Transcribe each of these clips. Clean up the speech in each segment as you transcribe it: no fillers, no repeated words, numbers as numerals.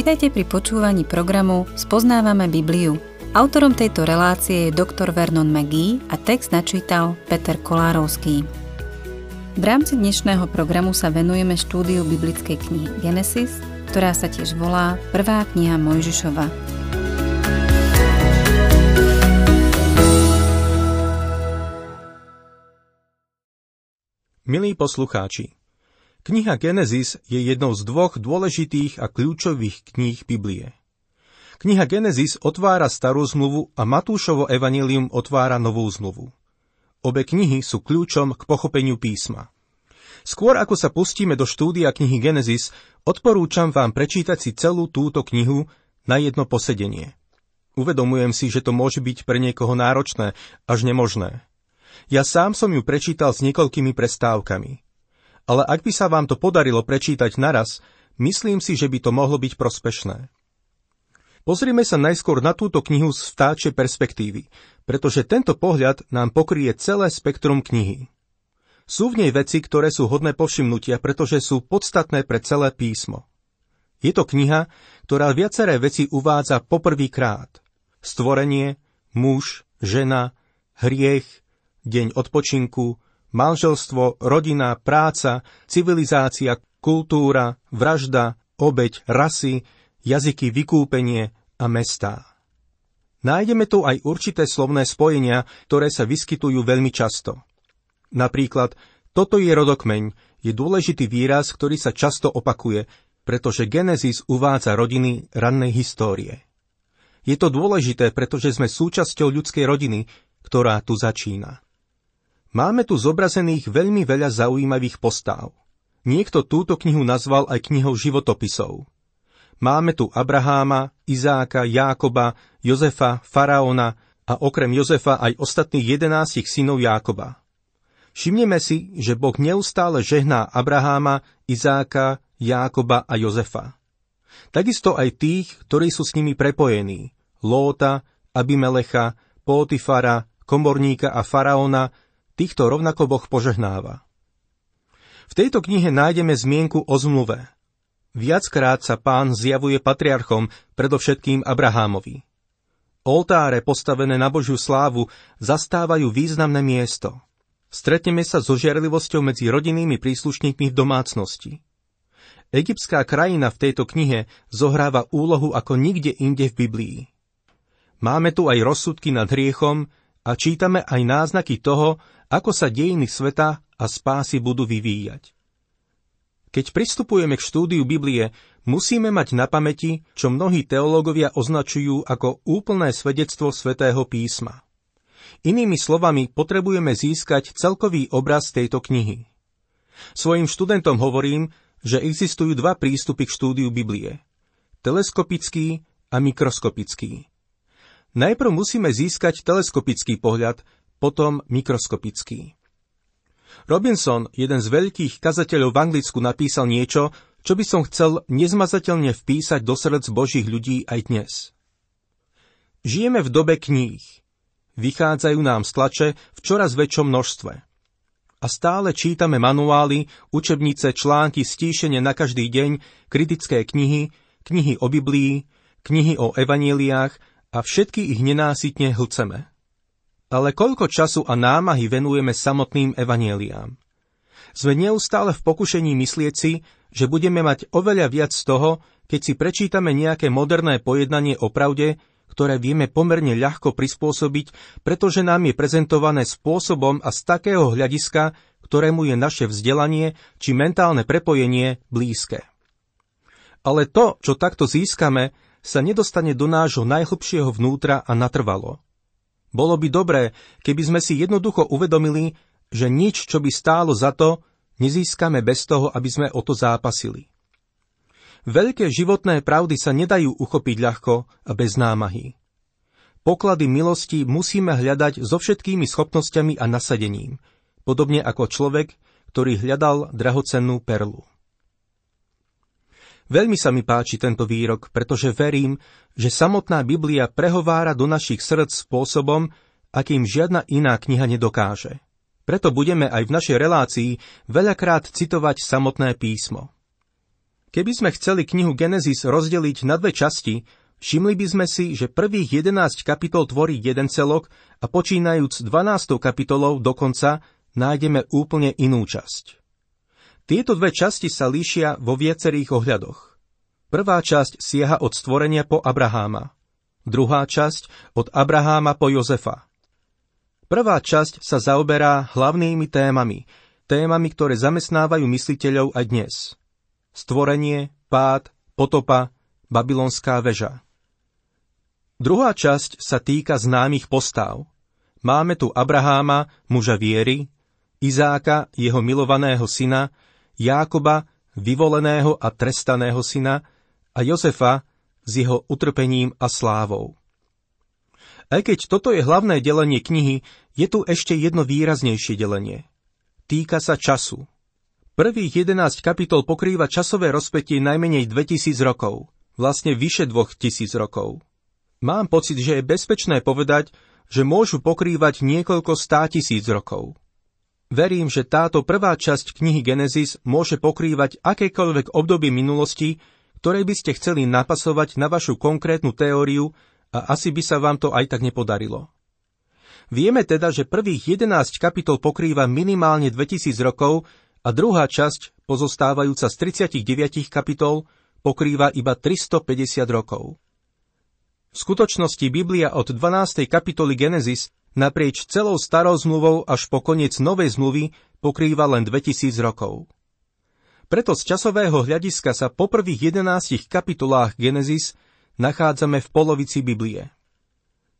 Vitajte pri počúvaní programu Spoznávame Bibliu. Autorom tejto relácie je doktor Vernon McGee a text načítal Peter Kolárovský. V rámci dnešného programu sa venujeme štúdiu biblickej knihy Genesis, ktorá sa tiež volá Prvá kniha Mojžišova. Milí poslucháči, kniha Genesis je jednou z dvoch dôležitých a kľúčových kníh Biblie. Kniha Genesis otvára starú zmluvu a Matúšovo evanjelium otvára novú zmluvu. Obe knihy sú kľúčom k pochopeniu písma. Skôr ako sa pustíme do štúdia knihy Genesis, odporúčam vám prečítať si celú túto knihu na jedno posedenie. Uvedomujem si, že to môže byť pre niekoho náročné, až nemožné. Ja sám som ju prečítal s niekoľkými prestávkami. Ale ak by sa vám to podarilo prečítať naraz, myslím si, že by to mohlo byť prospešné. Pozrime sa najskôr na túto knihu z vtáčej perspektívy, pretože tento pohľad nám pokrie celé spektrum knihy. Sú v nej veci, ktoré sú hodné povšimnutia, pretože sú podstatné pre celé písmo. Je to kniha, ktorá viaceré veci uvádza poprvýkrát. Stvorenie, muž, žena, hriech, deň odpočinku, manželstvo, rodina, práca, civilizácia, kultúra, vražda, obeť, rasy, jazyky, vykúpenie a mestá. Nájdeme tu aj určité slovné spojenia, ktoré sa vyskytujú veľmi často. Napríklad, toto je rodokmeň, je dôležitý výraz, ktorý sa často opakuje, pretože Genesis uvádza rodiny rannej histórie. Je to dôležité, pretože sme súčasťou ľudskej rodiny, ktorá tu začína. Máme tu zobrazených veľmi veľa zaujímavých postáv. Niekto túto knihu nazval aj knihou životopisov. Máme tu Abraháma, Izáka, Jákoba, Jozefa, Faraóna a okrem Jozefa aj ostatných 11 synov Jákoba. Všimneme si, že Boh neustále žehná Abraháma, Izáka, Jákoba a Jozefa. Takisto aj tých, ktorí sú s nimi prepojení. Lóta, Abimelecha, Pótifara, komorníka a Faraóna. Týchto rovnako Boh požehnáva. V tejto knihe nájdeme zmienku o zmluve. Viackrát sa Pán zjavuje patriarchom, predovšetkým Abrahámovi. Oltáre postavené na Božiu slávu zastávajú významné miesto. Stretneme sa so žiarlivosťou medzi rodinnými príslušníkmi v domácnosti. Egyptská krajina v tejto knihe zohráva úlohu ako nikde inde v Biblii. Máme tu aj rozsudky nad hriechom a čítame aj náznaky toho, ako sa dejiny sveta a spásy budú vyvíjať. Keď pristupujeme k štúdiu Biblie, musíme mať na pamäti, čo mnohí teológovia označujú ako úplné svedectvo Svätého písma. Inými slovami, potrebujeme získať celkový obraz tejto knihy. Svojim študentom hovorím, že existujú dva prístupy k štúdiu Biblie. Teleskopický a mikroskopický. Najprv musíme získať teleskopický pohľad, potom mikroskopický. Robinson, jeden z veľkých kazateľov v Anglicku, napísal niečo, čo by som chcel nezmazateľne vpísať do srdc Božích ľudí aj dnes. Žijeme v dobe kníh. Vychádzajú nám z tlače v čoraz väčšom množstve. A stále čítame manuály, učebnice, články, stíšenie na každý deň, kritické knihy, knihy o Biblii, knihy o evanjeliách a všetky ich nenásytne hlceme. Ale koľko času a námahy venujeme samotným evanjeliám? Sme neustále v pokušení myslieť si, že budeme mať oveľa viac z toho, keď si prečítame nejaké moderné pojednanie o pravde, ktoré vieme pomerne ľahko prispôsobiť, pretože nám je prezentované spôsobom a z takého hľadiska, ktorému je naše vzdelanie či mentálne prepojenie blízke. Ale to, čo takto získame, sa nedostane do nášho najhlbšieho vnútra a natrvalo. Bolo by dobré, keby sme si jednoducho uvedomili, že nič, čo by stálo za to, nezískame bez toho, aby sme o to zápasili. Veľké životné pravdy sa nedajú uchopiť ľahko a bez námahy. Poklady milosti musíme hľadať so všetkými schopnosťami a nasadením, podobne ako človek, ktorý hľadal drahocennú perlu. Veľmi sa mi páči tento výrok, pretože verím, že samotná Biblia prehovára do našich srdc spôsobom, akým žiadna iná kniha nedokáže. Preto budeme aj v našej relácii veľakrát citovať samotné písmo. Keby sme chceli knihu Genesis rozdeliť na dve časti, všimli by sme si, že prvých 11 kapitol tvorí jeden celok a počínajúc 12. kapitolou dokonca nájdeme úplne inú časť. Tieto dve časti sa líšia vo viacerých ohľadoch. Prvá časť siaha od stvorenia po Abraháma, druhá časť od Abraháma po Jozefa. Prvá časť sa zaoberá hlavnými témami, ktoré zamestnávajú mysliteľov aj dnes. Stvorenie, pád, potopa, babylonská väža. Druhá časť sa týka známych postáv. Máme tu Abraháma, muža viery, Izáka, jeho milovaného syna, Jákoba, vyvoleného a trestaného syna a Jozefa s jeho utrpením a slávou. Aj keď toto je hlavné delenie knihy, je tu ešte jedno výraznejšie delenie. Týka sa času. Prvých 11 kapitol pokrýva časové rozpätie najmenej 2000 rokov, vlastne vyše 2000 rokov. Mám pocit, že je bezpečné povedať, že môžu pokrývať niekoľko 100 000 rokov. Verím, že táto prvá časť knihy Genesis môže pokrývať akékoľvek obdobie minulosti, ktoré by ste chceli napasovať na vašu konkrétnu teóriu a asi by sa vám to aj tak nepodarilo. Vieme teda, že prvých 11 kapitol pokrýva minimálne 2000 rokov, a druhá časť, pozostávajúca z 39 kapitol, pokrýva iba 350 rokov. V skutočnosti Biblia od 12. kapitoly Genesis naprieč celou starou zmluvou až po koniec novej zmluvy pokrýva len 2000 rokov. Preto z časového hľadiska sa po prvých 11 kapitolách Genesis nachádzame v polovici Biblie.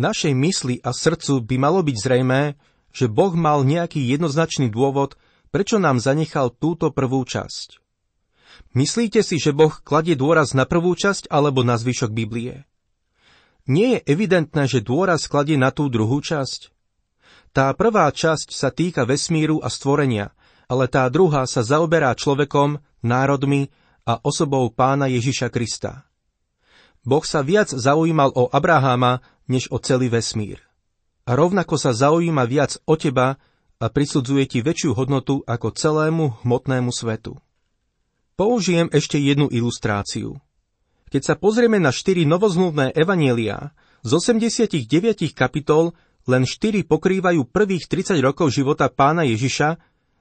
Našej mysli a srdcu by malo byť zrejmé, že Boh mal nejaký jednoznačný dôvod, prečo nám zanechal túto prvú časť? Myslíte si, že Boh kladie dôraz na prvú časť alebo na zvyšok Biblie? Nie je evidentné, že dôraz kladie na tú druhú časť? Tá prvá časť sa týka vesmíru a stvorenia, ale tá druhá sa zaoberá človekom, národmi a osobou Pána Ježiša Krista. Boh sa viac zaujímal o Abraháma, než o celý vesmír. A rovnako sa zaujíma viac o teba, a prisudzuje ti väčšiu hodnotu ako celému hmotnému svetu. Použijem ešte jednu ilustráciu. Keď sa pozrieme na 4 novozmluvné evanjeliá, z 89 kapitol len 4 pokrývajú prvých 30 rokov života Pána Ježiša,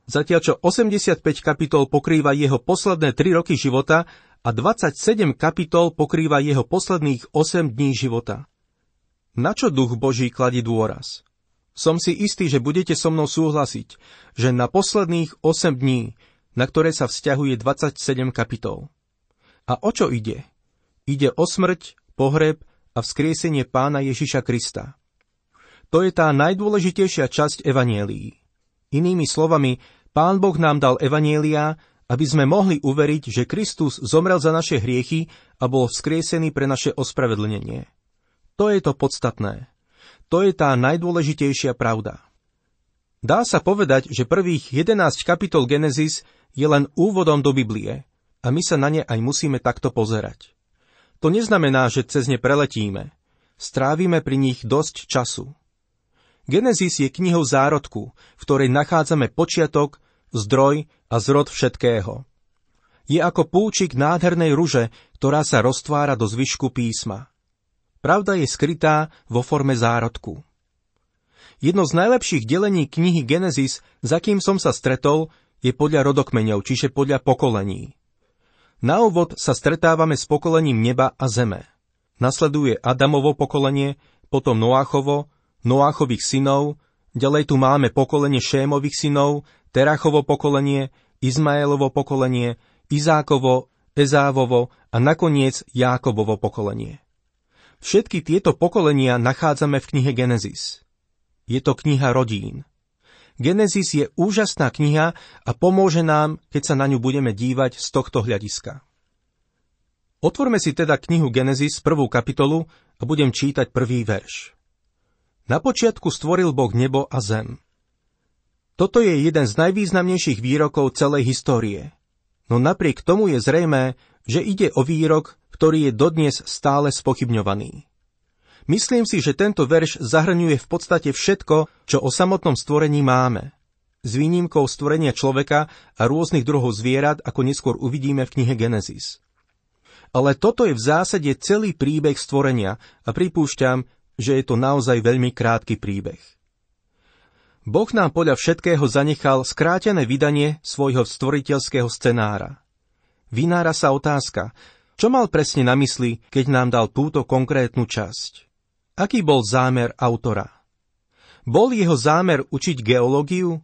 zatiaľ čo 85 kapitol pokrýva jeho posledné 3 roky života a 27 kapitol pokrýva jeho posledných 8 dní života. Na čo Duch Boží kladí dôraz? Som si istý, že budete so mnou súhlasiť, že na posledných 8 dní, na ktoré sa vzťahuje 27 kapitol. A o čo ide? Ide o smrť, pohreb a vzkriesenie Pána Ježiša Krista. To je tá najdôležitejšia časť evanjelií. Inými slovami, Pán Boh nám dal evanjeliá, aby sme mohli uveriť, že Kristus zomrel za naše hriechy a bol vzkriesený pre naše ospravedlnenie. To je to podstatné. To je tá najdôležitejšia pravda. Dá sa povedať, že prvých 11 kapitol Genesis je len úvodom do Biblie a my sa na ne aj musíme takto pozerať. To neznamená, že cez ne preletíme. Strávime pri nich dosť času. Genesis je knihou zárodku, v ktorej nachádzame počiatok, zdroj a zrod všetkého. Je ako púčik nádhernej ruže, ktorá sa roztvára do zvyšku písma. Pravda je skrytá vo forme zárodku. Jedno z najlepších delení knihy Genesis, za kým som sa stretol, je podľa rodokmeňov, čiže podľa pokolení. Na úvod sa stretávame s pokolením neba a zeme. Nasleduje Adamovo pokolenie, potom Noáchovo, Noáchových synov, ďalej tu máme pokolenie Šémových synov, Terachovo pokolenie, Izmaelovo pokolenie, Izákovo, Ezávovo a nakoniec Jákobovo pokolenie. Všetky tieto pokolenia nachádzame v knihe Genesis. Je to kniha rodín. Genesis je úžasná kniha a pomôže nám, keď sa na ňu budeme dívať z tohto hľadiska. Otvorme si teda knihu Genesis, 1. kapitolu a budem čítať 1. verš. Na počiatku stvoril Boh nebo a zem. Toto je jeden z najvýznamnejších výrokov celej histórie. No napriek tomu je zrejmé, že ide o výrok, ktorý je dodnes stále spochybňovaný. Myslím si, že tento verš zahrňuje v podstate všetko, čo o samotnom stvorení máme. s výnimkou stvorenia človeka a rôznych druhov zvierat, ako neskôr uvidíme v knihe Genesis. Ale toto je v zásade celý príbeh stvorenia a pripúšťam, že je to naozaj veľmi krátky príbeh. Boh nám podľa všetkého zanechal skrátené vydanie svojho stvoriteľského scenára. Vynára sa otázka, čo mal presne na mysli, keď nám dal túto konkrétnu časť? Aký bol zámer autora? Bol jeho zámer učiť geológiu?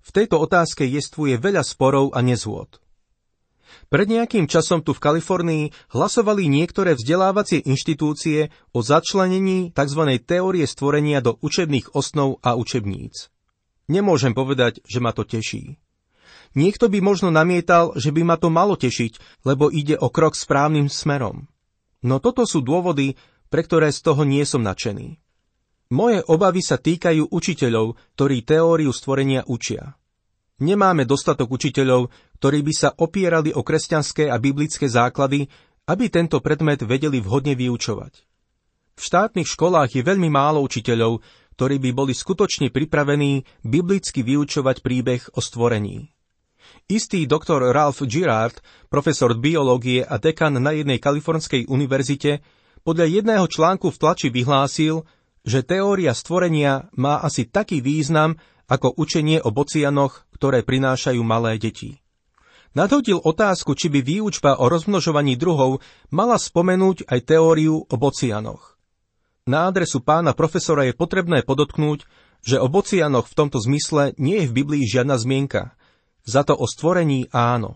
V tejto otázke jestvuje veľa sporov a nezhôd. Pred nejakým časom tu v Kalifornii hlasovali niektoré vzdelávacie inštitúcie o začlenení tzv. Teórie stvorenia do učebných osnov a učebníc. Nemôžem povedať, že ma to teší. Niekto by možno namietal, že by ma to malo tešiť, lebo ide o krok správnym smerom. No toto sú dôvody, pre ktoré z toho nie som nadšený. Moje obavy sa týkajú učiteľov, ktorí teóriu stvorenia učia. Nemáme dostatok učiteľov, ktorí by sa opierali o kresťanské a biblické základy, aby tento predmet vedeli vhodne vyučovať. V štátnych školách je veľmi málo učiteľov, ktorí by boli skutočne pripravení biblicky vyučovať príbeh o stvorení. Istý doktor Ralph Girard, profesor biológie a dekan na jednej kalifornskej univerzite, podľa jedného článku v tlači vyhlásil, že teória stvorenia má asi taký význam, ako učenie o bocianoch, ktoré prinášajú malé deti. Nadhodil otázku, či by výučba o rozmnožovaní druhov mala spomenúť aj teóriu o bocianoch. Na adresu pána profesora je potrebné podotknúť, že o bocianoch v tomto zmysle nie je v Biblii žiadna zmienka, za to o stvorení áno.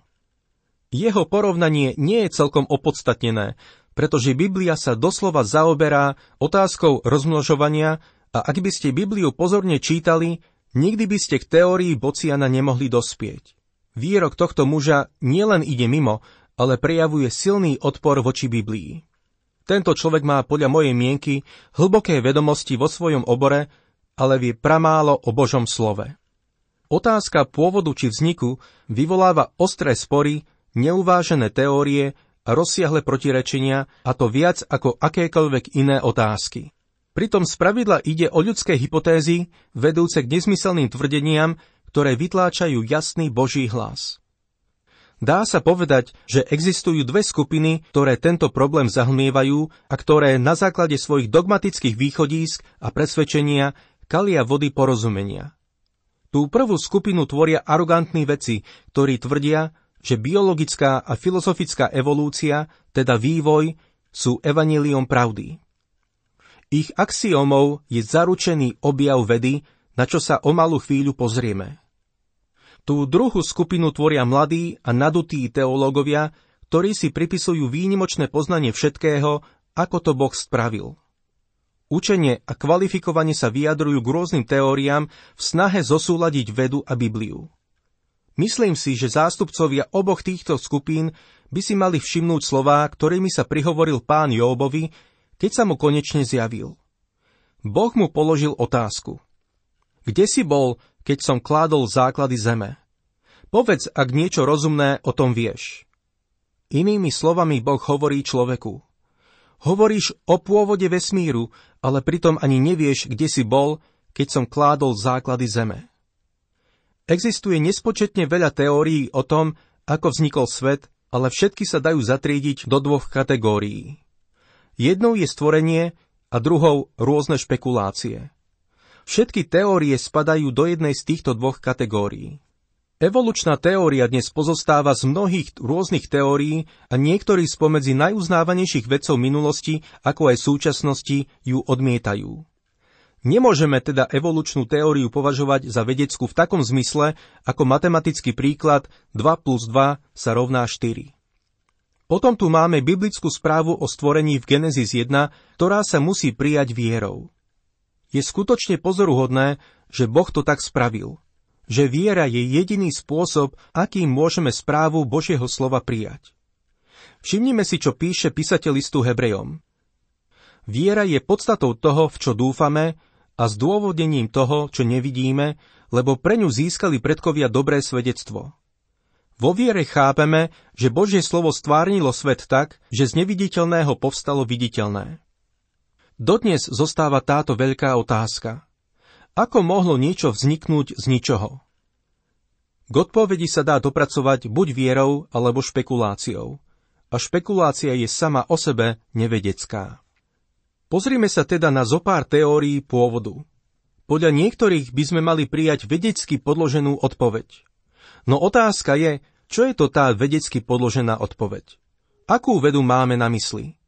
Jeho porovnanie nie je celkom opodstatnené, pretože Biblia sa doslova zaoberá otázkou rozmnožovania a ak by ste Bibliu pozorne čítali, nikdy by ste k teórii bociana nemohli dospieť. Výrok tohto muža nielen ide mimo, ale prejavuje silný odpor voči Biblii. Tento človek má podľa mojej mienky hlboké vedomosti vo svojom obore, ale vie pramálo o Božom slove. Otázka pôvodu či vzniku vyvoláva ostré spory, neuvážené teórie a rozsiahle protirečenia, a to viac ako akékoľvek iné otázky. Pritom spravidla ide o ľudské hypotézy, vedúce k nezmyselným tvrdeniam, ktoré vytláčajú jasný Boží hlas. Dá sa povedať, že existujú dve skupiny, ktoré tento problém zahlmievajú a ktoré na základe svojich dogmatických východísk a presvedčenia kalia vody porozumenia. Tú prvú skupinu tvoria arogantní vedci, ktorí tvrdia, že biologická a filozofická evolúcia, teda vývoj, sú evanjeliom pravdy. Ich axiomov je zaručený objav vedy, na čo sa o malú chvíľu pozrieme. Tú druhú skupinu tvoria mladí a nadutí teológovia, ktorí si pripisujú výnimočné poznanie všetkého, ako to Boh spravil. Učenie a kvalifikovanie sa vyjadrujú k rôznym teóriám v snahe zosúladiť vedu a Bibliu. Myslím si, že zástupcovia oboch týchto skupín by si mali všimnúť slová, ktorými sa prihovoril pán Jóbovi, keď sa mu konečne zjavil. Boh mu položil otázku. Kde si bol, keď som kládol základy zeme? Povedz, ak niečo rozumné o tom vieš. Inými slovami Boh hovorí človeku. Hovoríš o pôvode vesmíru, ale pritom ani nevieš, kde si bol, keď som kládol základy zeme. Existuje nespočetne veľa teórií o tom, ako vznikol svet, ale všetky sa dajú zatriediť do dvoch kategórií. Jednou je stvorenie a druhou rôzne špekulácie. Všetky teórie spadajú do jednej z týchto dvoch kategórií. Evolučná teória dnes pozostáva z mnohých rôznych teórií a niektorí spomedzi najuznávanejších vedcov minulosti, ako aj súčasnosti, ju odmietajú. Nemôžeme teda evolučnú teóriu považovať za vedeckú v takom zmysle, ako matematický príklad 2 + 2 = 4. Potom tu máme biblickú správu o stvorení v Genesis 1, ktorá sa musí prijať vierou. Je skutočne pozoruhodné, že Boh to tak spravil. Že viera je jediný spôsob, akým môžeme správu Božieho slova prijať. Všimnime si, čo píše písateľ listu Hebrejom. Viera je podstatou toho, v čo dúfame, a zdôvodnením toho, čo nevidíme, lebo pre ňu získali predkovia dobré svedectvo. Vo viere chápeme, že Božie slovo stvárnilo svet tak, že z neviditeľného povstalo viditeľné. Dodnes zostáva táto veľká otázka. Ako mohlo niečo vzniknúť z ničoho? K odpovedi sa dá dopracovať buď vierou, alebo špekuláciou. A špekulácia je sama o sebe nevedecká. Pozrime sa teda na zopár teórií pôvodu. Podľa niektorých by sme mali prijať vedecky podloženú odpoveď. No otázka je, čo je to tá vedecky podložená odpoveď? Akú vedu máme na mysli?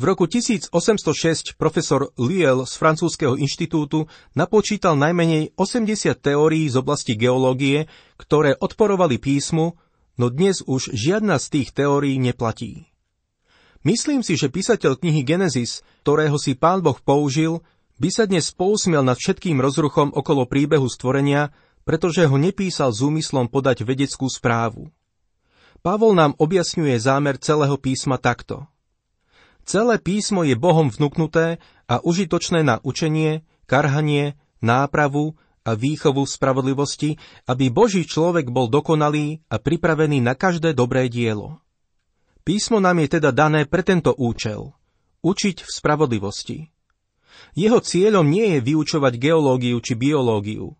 V roku 1806 profesor Lyell z francúzskeho inštitútu napočítal najmenej 80 teórií z oblasti geológie, ktoré odporovali písmu, no dnes už žiadna z tých teórií neplatí. Myslím si, že písateľ knihy Genesis, ktorého si Pán Boh použil, by sa dnes pousmial nad všetkým rozruchom okolo príbehu stvorenia, pretože ho nepísal s úmyslom podať vedeckú správu. Pavol nám objasňuje zámer celého písma takto. Celé písmo je Bohom vnuknuté a užitočné na učenie, karhanie, nápravu a výchovu v spravodlivosti, aby Boží človek bol dokonalý a pripravený na každé dobré dielo. Písmo nám je teda dané pre tento účel – učiť v spravodlivosti. Jeho cieľom nie je vyučovať geológiu či biológiu.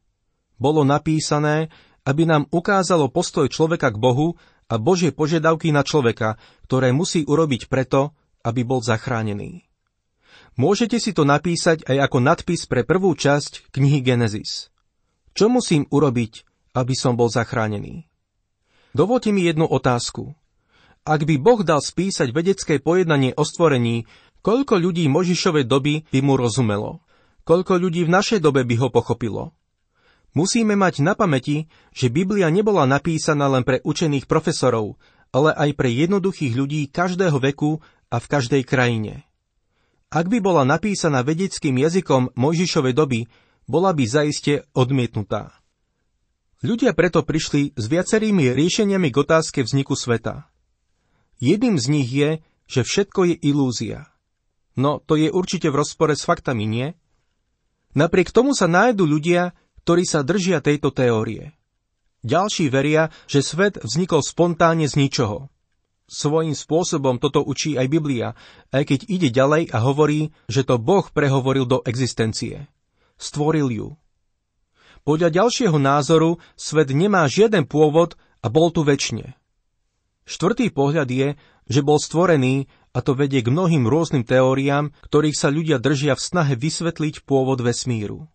Bolo napísané, aby nám ukázalo postoj človeka k Bohu a Božie požiadavky na človeka, ktoré musí urobiť preto, aby bol zachránený. Môžete si to napísať aj ako nadpis pre prvú časť knihy Genesis. Čo musím urobiť, aby som bol zachránený? Dovoľte mi jednu otázku. Ak by Boh dal spísať vedecké pojednanie o stvorení, koľko ľudí Mojžišovej doby by mu rozumelo? Koľko ľudí v našej dobe by ho pochopilo? Musíme mať na pamäti, že Biblia nebola napísaná len pre učených profesorov, ale aj pre jednoduchých ľudí každého veku a v každej krajine. Ak by bola napísaná vedeckým jazykom Mojžišovej doby, bola by zaiste odmietnutá. Ľudia preto prišli s viacerými riešeniami k otázke vzniku sveta. Jedným z nich je, že všetko je ilúzia. No, to je určite v rozpore s faktami, nie? Napriek tomu sa nájdu ľudia, ktorí sa držia tejto teórie. Ďalší veria, že svet vznikol spontánne z ničoho. Svojím spôsobom toto učí aj Biblia, aj keď ide ďalej a hovorí, že to Boh prehovoril do existencie. Stvoril ju. Podľa ďalšieho názoru, svet nemá žiaden pôvod a bol tu večne. Štvrtý pohľad je, že bol stvorený a to vedie k mnohým rôznym teóriám, ktorých sa ľudia držia v snahe vysvetliť pôvod vesmíru.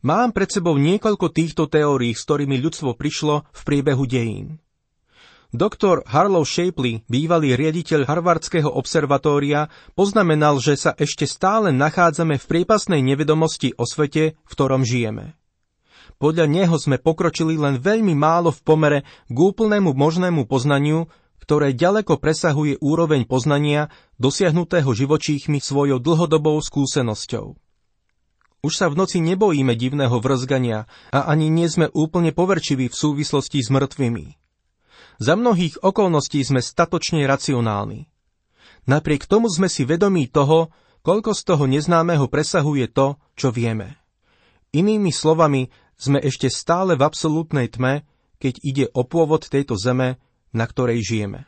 Mám pred sebou niekoľko týchto teórií, s ktorými ľudstvo prišlo v priebehu dejín. Doktor Harlow Shapley, bývalý riaditeľ Harvardského observatória, poznamenal, že sa ešte stále nachádzame v priepasnej nevedomosti o svete, v ktorom žijeme. Podľa neho sme pokročili len veľmi málo v pomere k úplnému možnému poznaniu, ktoré ďaleko presahuje úroveň poznania, dosiahnutého živočíchmi svojou dlhodobou skúsenosťou. Už sa v noci nebojíme divného vrzgania a ani nie sme úplne poverčiví v súvislosti s mŕtvými. Za mnohých okolností sme statočne racionálni. Napriek tomu sme si vedomí toho, koľko z toho neznámeho presahuje to, čo vieme. Inými slovami, sme ešte stále v absolútnej tme, keď ide o pôvod tejto zeme, na ktorej žijeme.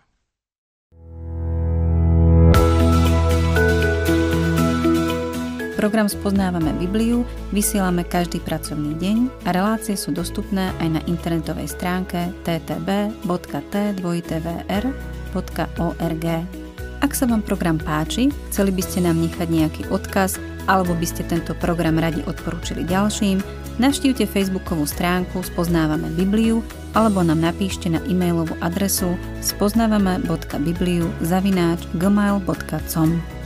Program Spoznávame Bibliu vysielame každý pracovný deň a relácie sú dostupné aj na internetovej stránke ttb.tvtr.org. Ak sa vám program páči, chceli by ste nám nechať nejaký odkaz alebo by ste tento program radi odporúčili ďalším, navštívte facebookovú stránku Spoznávame Bibliu alebo nám napíšte na e-mailovú adresu spoznavame.bibliu@gmail.com.